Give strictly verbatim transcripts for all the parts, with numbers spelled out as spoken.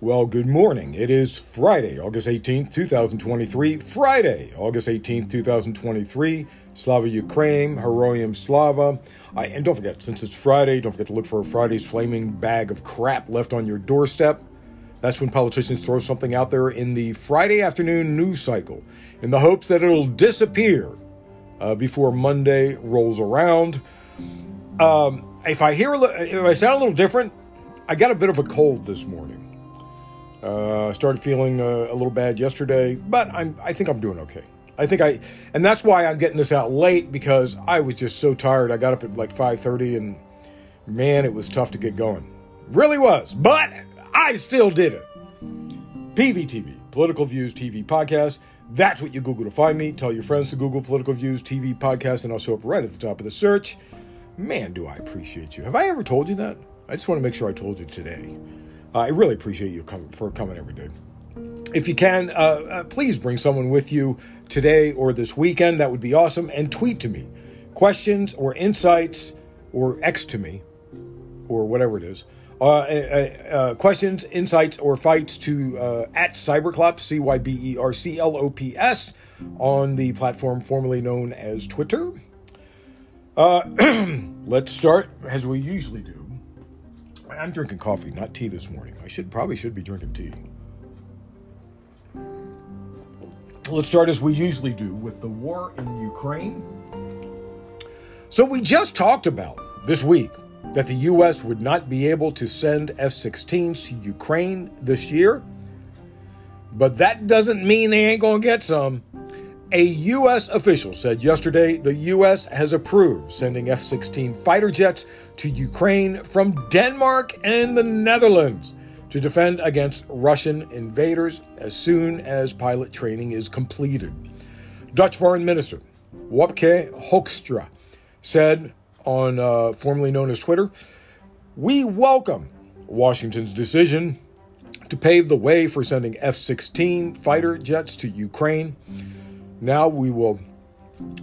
Well, good morning. It is Friday, August eighteenth, twenty twenty-three. Friday, August eighteenth, twenty twenty-three. Slava Ukraine, Heroium Slava. I, and don't forget, since it's Friday, don't forget to look for Friday's flaming bag of crap left on your doorstep. That's when politicians throw something out there in the Friday afternoon news cycle in the hopes that it'll disappear uh, before Monday rolls around. Um, if I hear, a li- if I sound a little different, I got a bit of a cold this morning. I uh, started feeling uh, a little bad yesterday, but I'm, I think I'm doing okay. I think I, and that's why I'm getting this out late, because I was just so tired. I got up at like five thirty and man, it was tough to get going. Really was, but I still did it. P V T V, Political Views T V Podcast. That's what you Google to find me. Tell your friends to Google Political Views T V Podcast and I'll show up right at the top of the search. Man, do I appreciate you. Have I ever told you that? I just want to make sure I told you today. Uh, I really appreciate you com- for coming every day. If you can, uh, uh, please bring someone with you today or this weekend. That would be awesome. And tweet to me questions or insights, or X to me or whatever it is. Uh, uh, uh, questions, insights, or fights to uh, at Cyberclops, C Y B E R C L O P S, on the platform formerly known as Twitter. Uh, let's start as we usually do. I'm drinking coffee, not tea this morning. I should probably should be drinking tea. Let's start as we usually do with the war in Ukraine. So we just talked about this week that the U S would not be able to send F sixteens to Ukraine this year. But that doesn't mean they ain't going to get some. A U S official said yesterday the U S has approved sending F sixteen fighter jets to Ukraine from Denmark and the Netherlands to defend against Russian invaders as soon as pilot training is completed. Dutch Foreign Minister Wopke Hoekstra said on uh, formerly known as Twitter, "We welcome Washington's decision to pave the way for sending F sixteen fighter jets to Ukraine. Now we will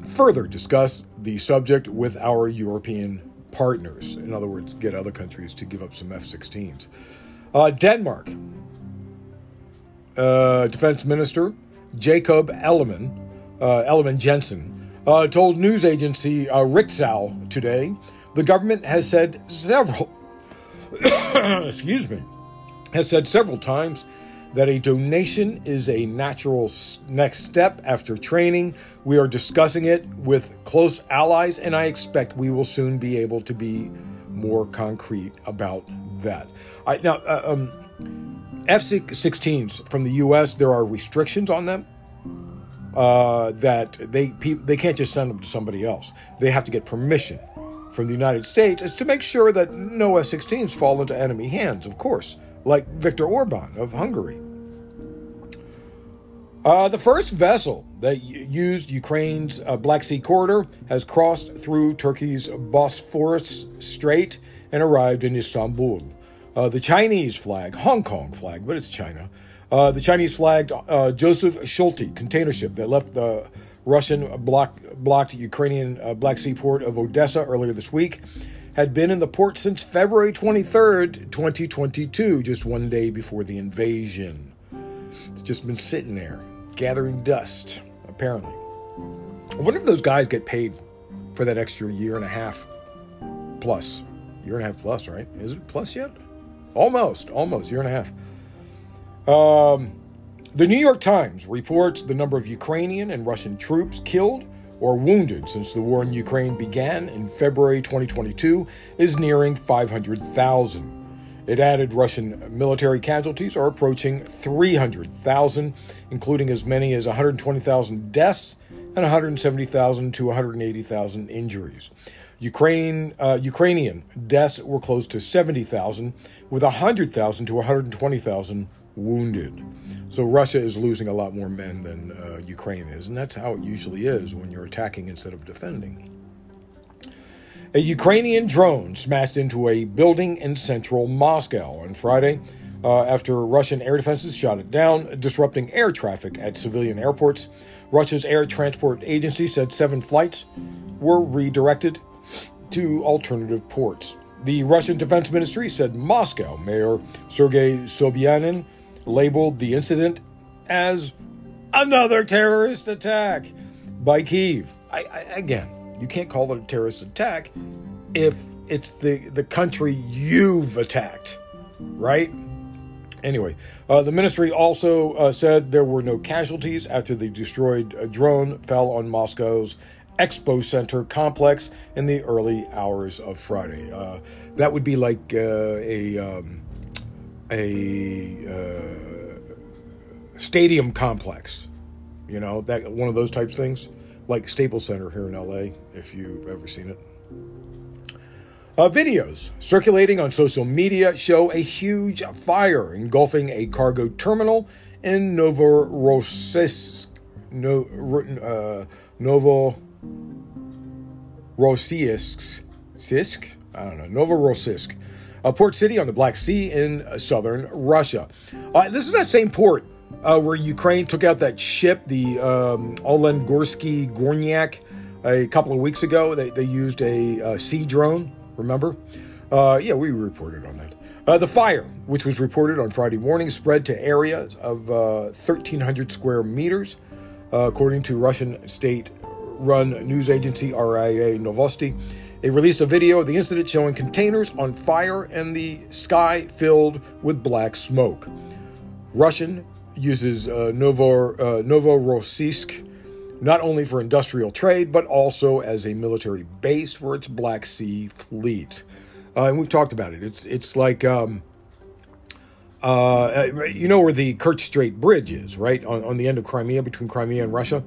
further discuss the subject with our European partners." In other words, get other countries to give up some F sixteens. Uh, Denmark uh, Defense Minister Jacob Elliman, uh, Elliman Jensen uh, told news agency uh, Ritzau today, the government has said several, excuse me, has said several times that a donation is a natural next step after training. We are discussing it with close allies, and I expect we will soon be able to be more concrete about that. I, now, uh, um, F sixteens from the U S, there are restrictions on them uh, that they pe- they can't just send them to somebody else. They have to get permission from the United States. It's to make sure that no F sixteens fall into enemy hands, of course, like Viktor Orbán of Hungary. Uh, the first vessel that used Ukraine's uh, Black Sea corridor has crossed through Turkey's Bosphorus Strait and arrived in Istanbul. Uh, the Chinese flag, Hong Kong flag, but it's China. Uh, the Chinese flagged uh, Joseph Schulte container ship that left the Russian block, blocked Ukrainian uh, Black Sea port of Odessa earlier this week, had been in the port since February twenty-third, twenty twenty-two, just one day before the invasion. It's just been sitting there, gathering dust, apparently. I wonder if those guys get paid for that extra year and a half plus. Year and a half plus, right? Is it plus yet? Almost, almost, year and a half. Um, the New York Times reports the number of Ukrainian and Russian troops killed or wounded since the war in Ukraine began in February twenty twenty-two is nearing five hundred thousand. It added Russian military casualties are approaching three hundred thousand, including as many as one hundred twenty thousand deaths and one hundred seventy thousand to one hundred eighty thousand injuries. Ukraine, uh, Ukrainian deaths were close to seventy thousand, with one hundred thousand to one hundred twenty thousand wounded. So Russia is losing a lot more men than uh, Ukraine is, and that's how it usually is when you're attacking instead of defending. A Ukrainian drone smashed into a building in central Moscow on Friday uh, after Russian air defenses shot it down, disrupting air traffic at civilian airports. Russia's Air Transport Agency said seven flights were redirected to alternative ports. The Russian Defense Ministry said Moscow Mayor Sergei Sobyanin labeled the incident as another terrorist attack by Kyiv. I, I, again, you can't call it a terrorist attack if it's the, the country you've attacked, right? Anyway, uh, the ministry also uh, said there were no casualties after the destroyed uh, drone fell on Moscow's Expo Center complex in the early hours of Friday. Uh, that would be like uh, a um, a uh, stadium complex, you know, that one of those types of things, like Staples Center here in L A, if you've ever seen it. Uh, videos circulating on social media show a huge fire engulfing a cargo terminal in Novorossiysk, no, uh, Novorossiysk, I don't know, Novorossiysk, a port city on the Black Sea in southern Russia. Uh, this is that same port uh, where Ukraine took out that ship, the um, Olenegorsky Gornyak, a couple of weeks ago. They, they used a uh, sea drone. Remember? Uh, yeah, we reported on that. Uh, the fire, which was reported on Friday morning, spread to areas of uh, one thousand three hundred square meters. Uh, according to Russian state-run news agency R I A Novosti, they released a video of the incident showing containers on fire and the sky filled with black smoke. Russian uses uh, Novor, uh, Novorossiysk not only for industrial trade, but also as a military base for its Black Sea fleet. Uh, and we've talked about it. It's it's like, um, uh, you know where the Kerch Strait Bridge is, right? On, on the end of Crimea, between Crimea and Russia.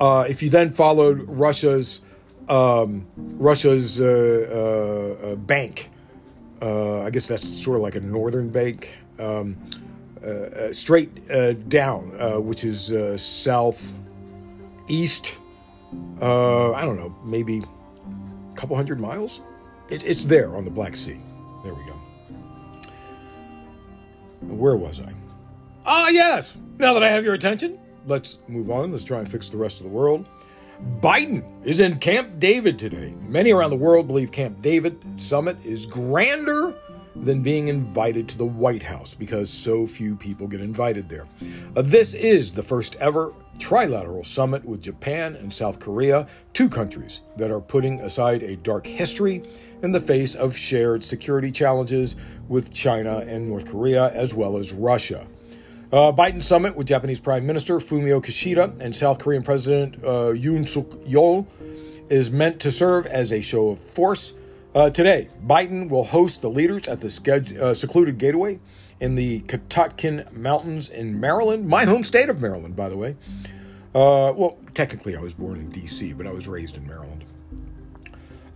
Uh, if you then followed Russia's um, Russia's uh, uh, bank, uh, I guess that's sort of like a northern bank, um, uh, straight uh, down, uh, which is uh, south... east, uh, I don't know, maybe a couple hundred miles. It, it's there on the Black Sea. There we go. Where was I? Ah, yes. Now that I have your attention, let's move on. Let's try and fix the rest of the world. Biden is in Camp David today. Many around the world believe Camp David summit is grander than being invited to the White House because so few people get invited there. Uh, this is the first ever trilateral summit with Japan and South Korea, two countries that are putting aside a dark history in the face of shared security challenges with China and North Korea, as well as Russia. Uh, Biden summit with Japanese Prime Minister Fumio Kishida and South Korean President uh, Yoon Suk-yeol is meant to serve as a show of force. Uh, today, Biden will host the leaders at the sched- uh, secluded gateway in the Catoctin Mountains in Maryland, my home state of Maryland, by the way. Uh, well, technically, I was born in D C, but I was raised in Maryland.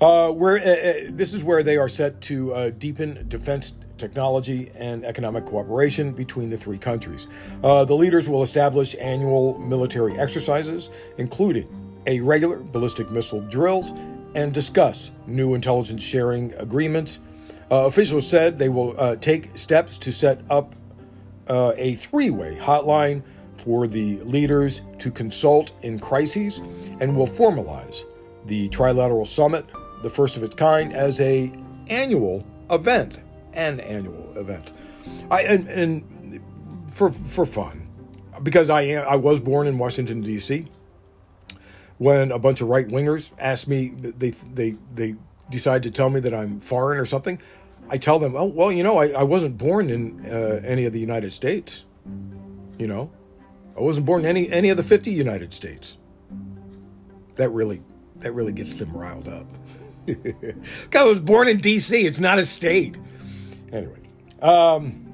Uh, where uh, uh, this is where they are set to uh, deepen defense technology and economic cooperation between the three countries. Uh, the leaders will establish annual military exercises, including a regular ballistic missile drills, and discuss new intelligence sharing agreements. Uh, officials said they will uh, take steps to set up uh, a three-way hotline for the leaders to consult in crises and will formalize the trilateral summit, the first of its kind, as a annual event, an annual event. I, and, and for for fun, because I am, I was born in Washington, D C, when a bunch of right-wingers ask me, they they they decide to tell me that I'm foreign or something, I tell them, oh, well, you know, I, I wasn't born in uh, any of the United States. You know, I wasn't born in any, any of the fifty United States. That really, that really gets them riled up. I was born in D C. It's not a state. Anyway, um,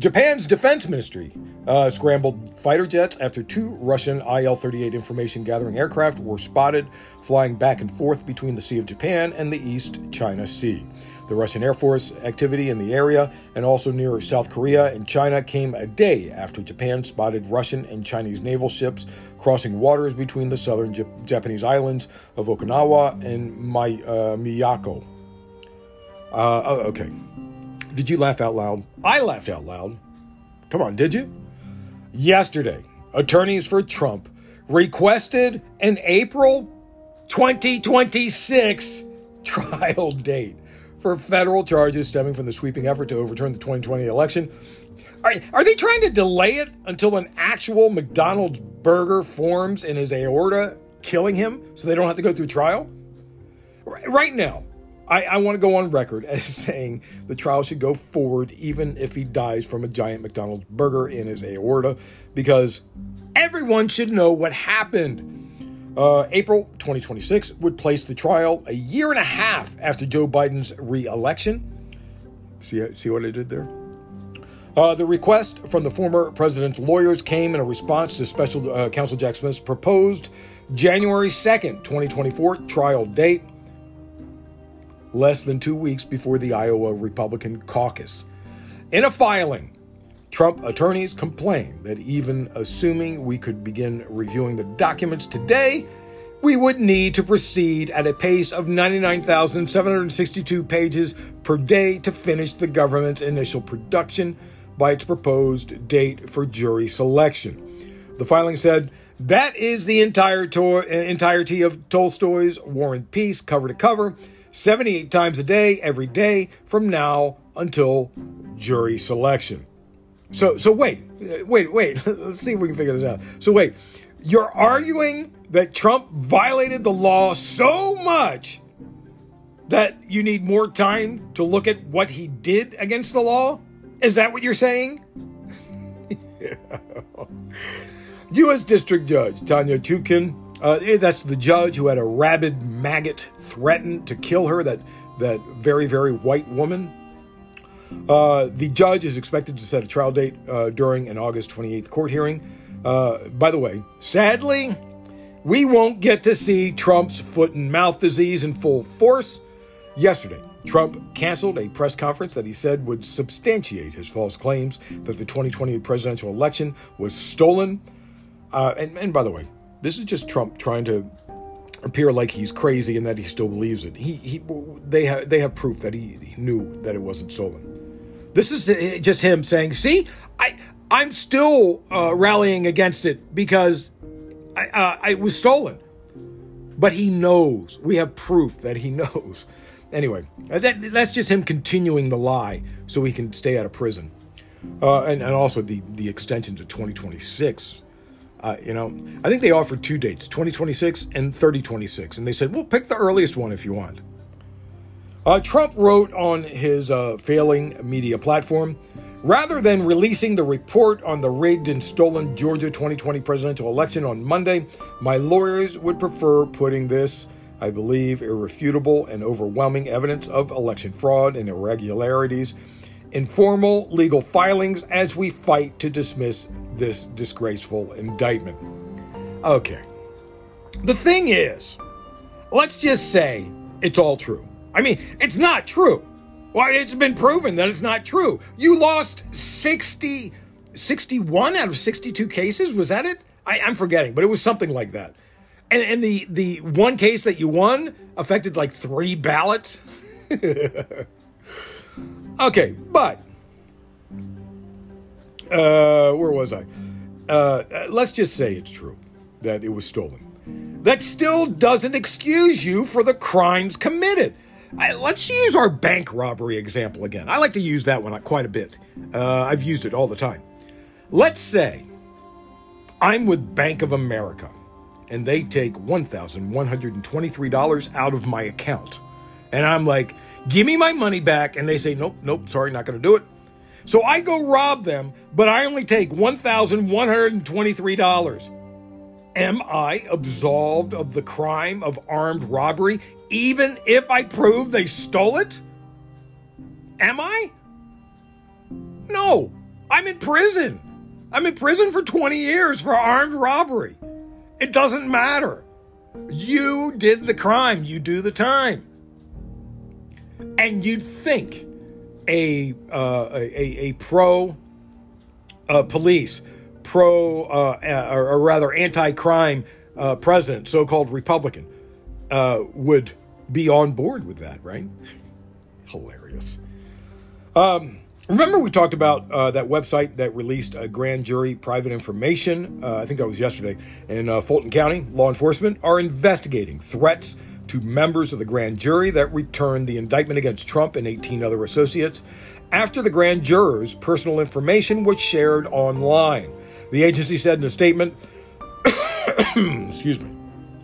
Japan's defense ministry Uh, scrambled fighter jets after two Russian I L thirty-eight information gathering aircraft were spotted flying back and forth between the Sea of Japan and the East China Sea. The Russian Air Force activity in the area and also near South Korea and China came a day after Japan spotted Russian and Chinese naval ships crossing waters between the southern Jap- Japanese islands of Okinawa and My- uh, Miyako. Uh, oh, okay. Did you laugh out loud? I laughed out loud. Come on, did you? Yesterday, attorneys for Trump requested an April twenty twenty-six trial date for federal charges stemming from the sweeping effort to overturn the twenty twenty election. Are, are they trying to delay it until an actual McDonald's burger forms in his aorta, killing him so they don't have to go through trial? Right now, I, I want to go on record as saying the trial should go forward even if he dies from a giant McDonald's burger in his aorta, because everyone should know what happened. Uh, April twenty twenty-six would place the trial a year and a half after Joe Biden's re-election. See, see what I did there? Uh, the request from the former president's lawyers came in a response to special uh, counsel Jack Smith's proposed January second, twenty twenty-four trial date, less than two weeks before the Iowa Republican caucus. In a filing, Trump attorneys complained that even assuming we could begin reviewing the documents today, we would need to proceed at a pace of ninety-nine thousand seven hundred sixty-two pages per day to finish the government's initial production by its proposed date for jury selection. The filing said, that is the entire to- entirety of Tolstoy's War and Peace, cover to cover, seventy-eight times a day, every day, from now until jury selection. So, so wait, wait, wait, let's see if we can figure this out. So wait, you're arguing that Trump violated the law so much that you need more time to look at what he did against the law? Is that what you're saying? Yeah. U S District Judge Tanya Chukin, uh, that's the judge who had a rabid maggot threaten to kill her, that, that very, very white woman. Uh, the judge is expected to set a trial date uh, during an August twenty-eighth court hearing. Uh, by the way, sadly, we won't get to see Trump's foot and mouth disease in full force. Yesterday, Trump canceled a press conference that he said would substantiate his false claims that the twenty twenty presidential election was stolen. Uh, and, and by the way, this is just Trump trying to appear like he's crazy and that he still believes it. He, he, they have, they have proof that he, he knew that it wasn't stolen. This is just him saying, see, I, I'm still uh, rallying against it because I, uh, it was stolen. But he knows. We have proof that he knows. Anyway, that, that's just him continuing the lie so he can stay out of prison. Uh, and, and also the, the extension to twenty twenty-six. Uh, you know, I think they offered two dates, twenty twenty-six and thirty twenty-six. And they said, well, pick the earliest one if you want. Uh, Trump wrote on his uh, failing media platform, rather than releasing the report on the rigged and stolen Georgia twenty twenty presidential election on Monday, my lawyers would prefer putting this, I believe, irrefutable and overwhelming evidence of election fraud and irregularities in formal legal filings as we fight to dismiss this disgraceful indictment. Okay. The thing is, let's just say it's all true. I mean, it's not true. Well, it's been proven that it's not true. You lost sixty, sixty-one out of sixty-two cases. Was that it? I, I'm forgetting, but it was something like that. And, and the, the one case that you won affected like three ballots. Okay, but uh, where was I? Uh, let's just say it's true that it was stolen. That still doesn't excuse you for the crimes committed. I, let's use our bank robbery example again. I like to use that one quite a bit. Uh, I've used it all the time. Let's say I'm with Bank of America, and they take one thousand one hundred twenty-three dollars out of my account. And I'm like, give me my money back. And they say, nope, nope, sorry, not going to do it. So I go rob them, but I only take one thousand one hundred twenty-three dollars. Am I absolved of the crime of armed robbery, even if I prove they stole it? Am I? No, I'm in prison. I'm in prison for twenty years for armed robbery. It doesn't matter. You did the crime. You do the time. And you'd think a uh, a, a pro uh, police, pro uh, or, or rather anti-crime uh, president, so-called Republican, uh, would be on board with that, right? Hilarious. Um, remember we talked about uh, that website that released a grand jury private information, uh, I think that was yesterday, in uh, Fulton County. Law enforcement are investigating threats to members of the grand jury that returned the indictment against Trump and eighteen other associates after the grand jurors' personal information was shared online. The agency said in a statement, excuse me,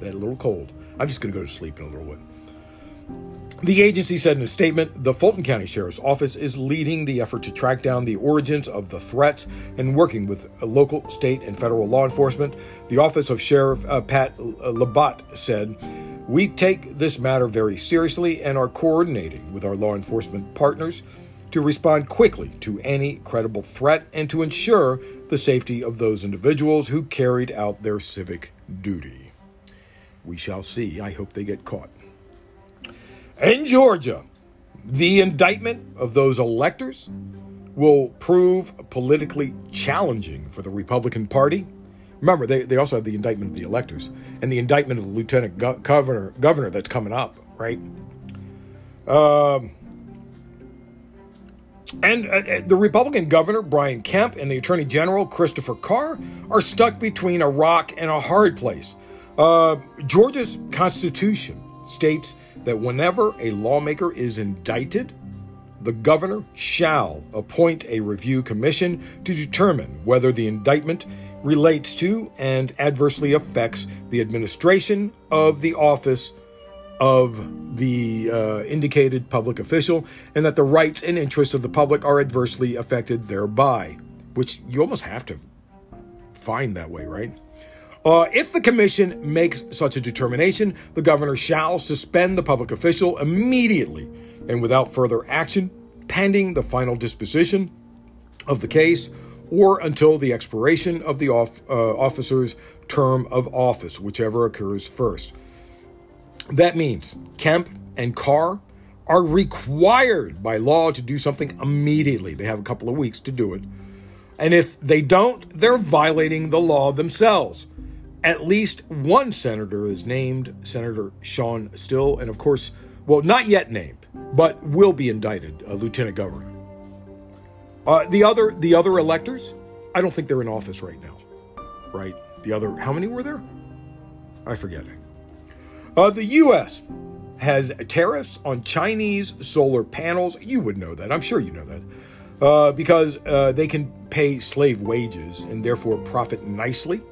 they had a little cold. I'm just going to go to sleep in a little bit. The agency said in a statement, the Fulton County Sheriff's Office is leading the effort to track down the origins of the threats and working with local, state, and federal law enforcement. The Office of Sheriff uh, Pat Labatt said, we take this matter very seriously and are coordinating with our law enforcement partners to respond quickly to any credible threat and to ensure the safety of those individuals who carried out their civic duty. We shall see. I hope they get caught. In Georgia, the indictment of those electors will prove politically challenging for the Republican Party. Remember, they, they also have the indictment of the electors and the indictment of the lieutenant go- governor, governor that's coming up, right? Um, and uh, the Republican governor, Brian Kemp, and the attorney general, Christopher Carr, are stuck between a rock and a hard place. Uh, Georgia's constitution states that whenever a lawmaker is indicted, the governor shall appoint a review commission to determine whether the indictment relates to and adversely affects the administration of the office of the uh, indicated public official, and that the rights and interests of the public are adversely affected thereby, which you almost have to find that way, right? Uh, if the commission makes such a determination, the governor shall suspend the public official immediately and without further action, pending the final disposition of the case or until the expiration of the off, uh, officer's term of office, whichever occurs first. That means Kemp and Carr are required by law to do something immediately. They have a couple of weeks to do it. And if they don't, they're violating the law themselves. At least one senator is named, Senator Sean Still, and of course, well, not yet named, but will be indicted, uh, Lieutenant Governor. Uh, the other, the other electors, I don't think they're in office right now, right? The other, how many were there? I forget. Uh, the U S has tariffs on Chinese solar panels. You would know that. I'm sure you know that. Uh, because uh, they can pay slave wages and therefore profit nicely.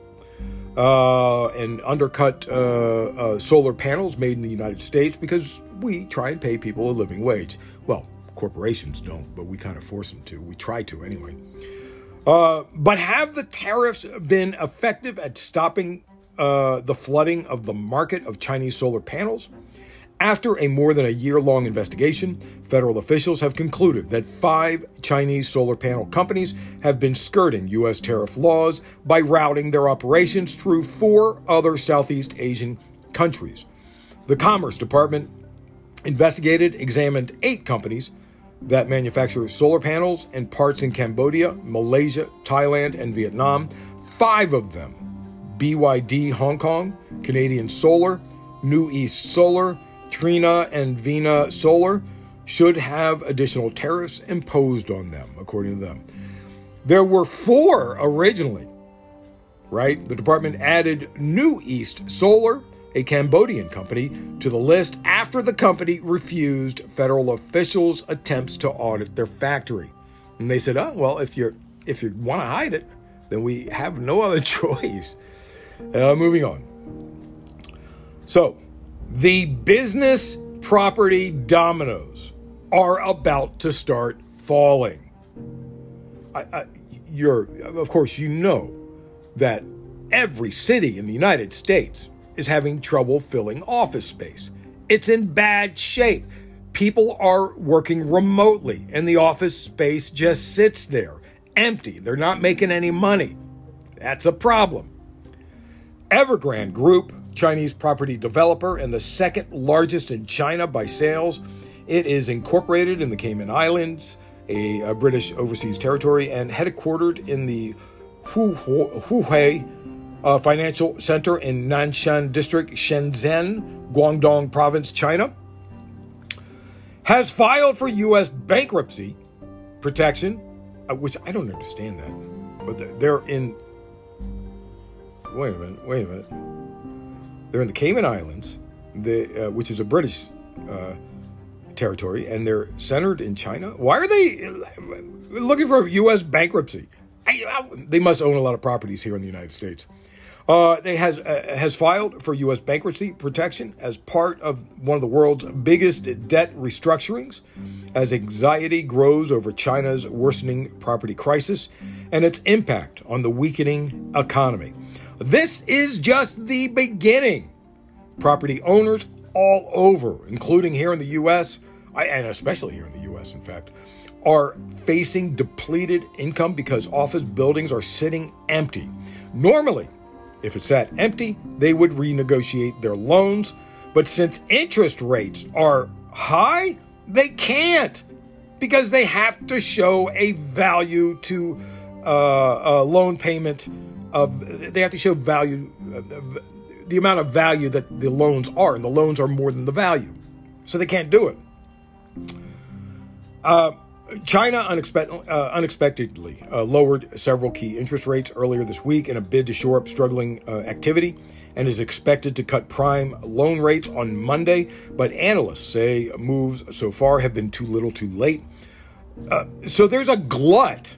Uh, and undercut uh, uh, solar panels made in the United States because we try and pay people a living wage. Well, corporations don't, but we kind of force them to. We try to anyway. Uh, but have the tariffs been effective at stopping uh, the flooding of the market of Chinese solar panels? After a more than a year-long investigation, federal officials have concluded that five Chinese solar panel companies have been skirting U S tariff laws by routing their operations through four other Southeast Asian countries. The Commerce Department investigated, examined eight companies that manufacture solar panels and parts in Cambodia, Malaysia, Thailand, and Vietnam. Five of them, B Y D Hong Kong, Canadian Solar, New East Solar, Trina and Vina Solar, should have additional tariffs imposed on them, according to them. There were four originally, right? The department added New East Solar, a Cambodian company, to the list after the company refused federal officials' attempts to audit their factory. And they said, oh, well, if you're if you want to hide it, then we have no other choice. Uh, moving on. So, the business property dominoes are about to start falling. I, I, you're, of course, you know that every city in the United States is having trouble filling office space. It's in bad shape. People are working remotely, and the office space just sits there, empty. They're not making any money. That's a problem. Evergrande Group, Chinese property developer and the second largest in China by sales. It is incorporated in the Cayman Islands, a, a British overseas territory, and headquartered in the Huhui uh, Financial Center in Nanshan District, Shenzhen, Guangdong Province, China. Has filed for U S bankruptcy protection, which I don't understand that, but they're in... Wait a minute, wait a minute. They're in the Cayman Islands, the, uh, which is a British uh, territory, and they're centered in China. Why are they looking for U S bankruptcy? I, I, they must own a lot of properties here in the United States. Uh, they has uh, has filed for U S bankruptcy protection as part of one of the world's biggest debt restructurings as anxiety grows over China's worsening property crisis and its impact on the weakening economy. This is just the beginning. Property owners all over, including here in the U S, and especially here in the U S, in fact, are facing depleted income because office buildings are sitting empty. Normally, if it sat empty, they would renegotiate their loans. But since interest rates are high, they can't, because they have to show a value to uh, a loan payment. Of, they have to show value, uh, the amount of value that the loans are, and the loans are more than the value. So they can't do it. Uh, China unexpect- uh, unexpectedly uh, lowered several key interest rates earlier this week in a bid to shore up struggling uh, activity, and is expected to cut prime loan rates on Monday. But analysts say moves so far have been too little too late. Uh, so there's a glut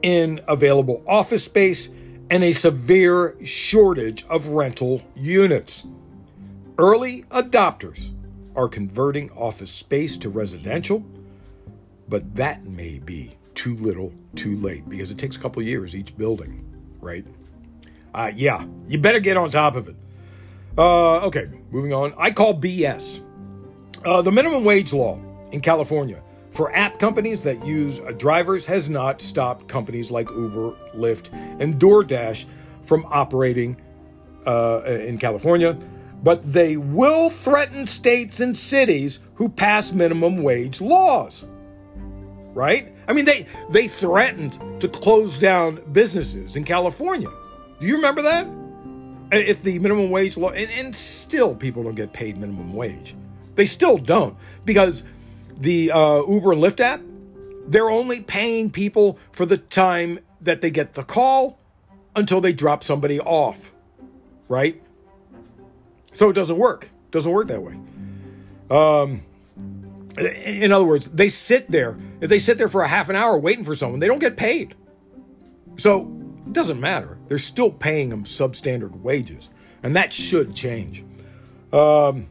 in available office space and a severe shortage of rental units. Early adopters are converting office space to residential, but that may be too little too late, because it takes a couple years each building, right? Uh, yeah, you better get on top of it. Uh, okay, moving on. I call B S. Uh, the minimum wage law in California for app companies that use drivers has not stopped companies like Uber, Lyft, and DoorDash from operating uh, in California, but they will threaten states and cities who pass minimum wage laws. Right? I mean, they, they threatened to close down businesses in California. Do you remember that? If the minimum wage law, and, and still people don't get paid minimum wage. They still don't, because the uh, Uber and Lyft app, they're only paying people for the time that they get the call until they drop somebody off, right? So it doesn't work. It doesn't work that way. Um, in other words, they sit there. If they sit there for a half an hour waiting for someone, they don't get paid. So it doesn't matter. They're still paying them substandard wages, and that should change. Um,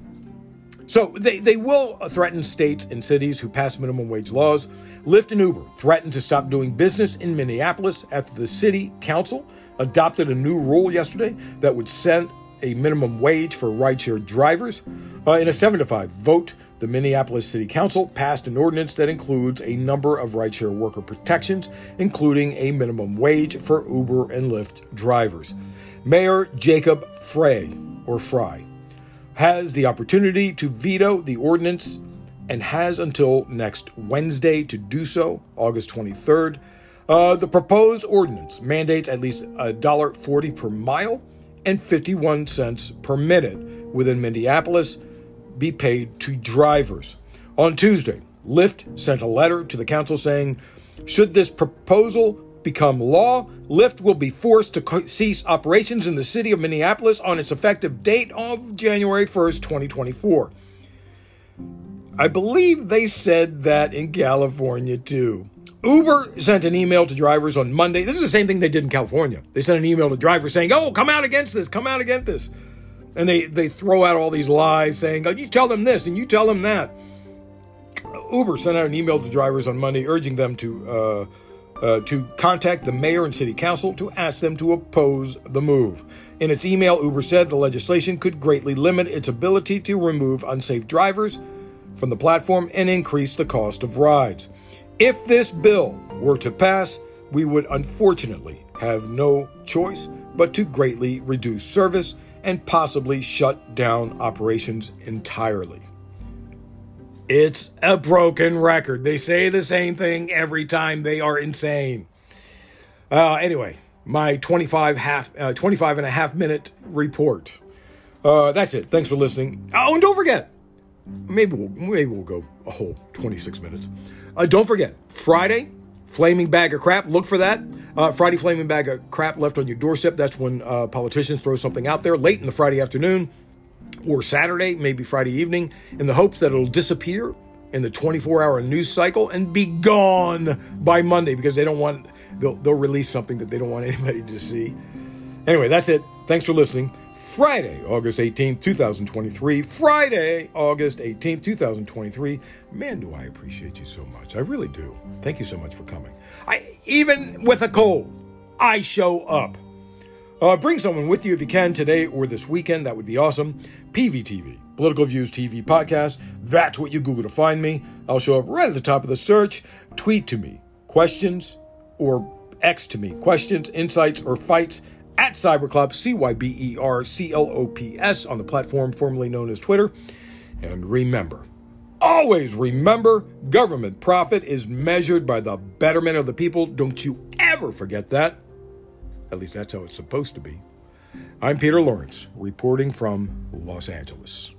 so they, they will threaten states and cities who pass minimum wage laws. Lyft and Uber threatened to stop doing business in Minneapolis after the city council adopted a new rule yesterday that would set a minimum wage for rideshare drivers. Uh, in a seven to five vote, the Minneapolis City Council passed an ordinance that includes a number of rideshare worker protections, including a minimum wage for Uber and Lyft drivers. Mayor Jacob Frey, or Fry, has the opportunity to veto the ordinance and has until next Wednesday to do so, August twenty-third. Uh, the proposed ordinance mandates at least one dollar forty per mile and fifty-one cents per minute within Minneapolis be paid to drivers. On Tuesday, Lyft sent a letter to the council saying, should this proposal become law, Lyft will be forced to co- cease operations in the city of Minneapolis on its effective date of January first, twenty twenty-four. I believe they said that in California too. Uber sent an email to drivers on Monday. This is the same thing they did in California. They sent an email to drivers saying, oh, come out against this, come out against this. And they, they throw out all these lies saying, oh, you tell them this and you tell them that. Uber sent out an email to drivers on Monday urging them to uh, uh, to contact the mayor and city council to ask them to oppose the move. In its email, Uber said the legislation could greatly limit its ability to remove unsafe drivers from the platform and increase the cost of rides. If this bill were to pass, we would unfortunately have no choice but to greatly reduce service and possibly shut down operations entirely. It's a broken record. They say the same thing every time. They are insane. Uh, anyway, my twenty-five, half, uh, twenty-five and a half minute report. Uh, that's it. Thanks for listening. Oh, and don't forget, maybe we'll, maybe we'll go a whole twenty-six minutes. Uh, don't forget, Friday, Flaming Bag of Crap. Look for that. Uh, Friday Flaming Bag of Crap left on your doorstep. That's when uh, politicians throw something out there late in the Friday afternoon. or Saturday, maybe Friday evening, in the hopes that it'll disappear in the twenty-four hour news cycle and be gone by Monday, because they don't want, they'll, they'll release something that they don't want anybody to see. Anyway, that's it. Thanks for listening. Friday, August eighteenth, twenty twenty-three. Friday, August eighteenth, twenty twenty-three. Man, do I appreciate you so much. I really do. Thank you so much for coming. I, even with a cold, I show up. Uh, bring someone with you if you can today or this weekend. That would be awesome. P V T V, Political Views T V Podcast. That's what you Google to find me. I'll show up right at the top of the search. Tweet to me questions or X to me questions, insights, or fights at Cyberclops, C Y B E R C L O P S, on the platform formerly known as Twitter. And remember, always remember, government profit is measured by the betterment of the people. Don't you ever forget that. At least that's how it's supposed to be. I'm Peter Lawrence, reporting from Los Angeles.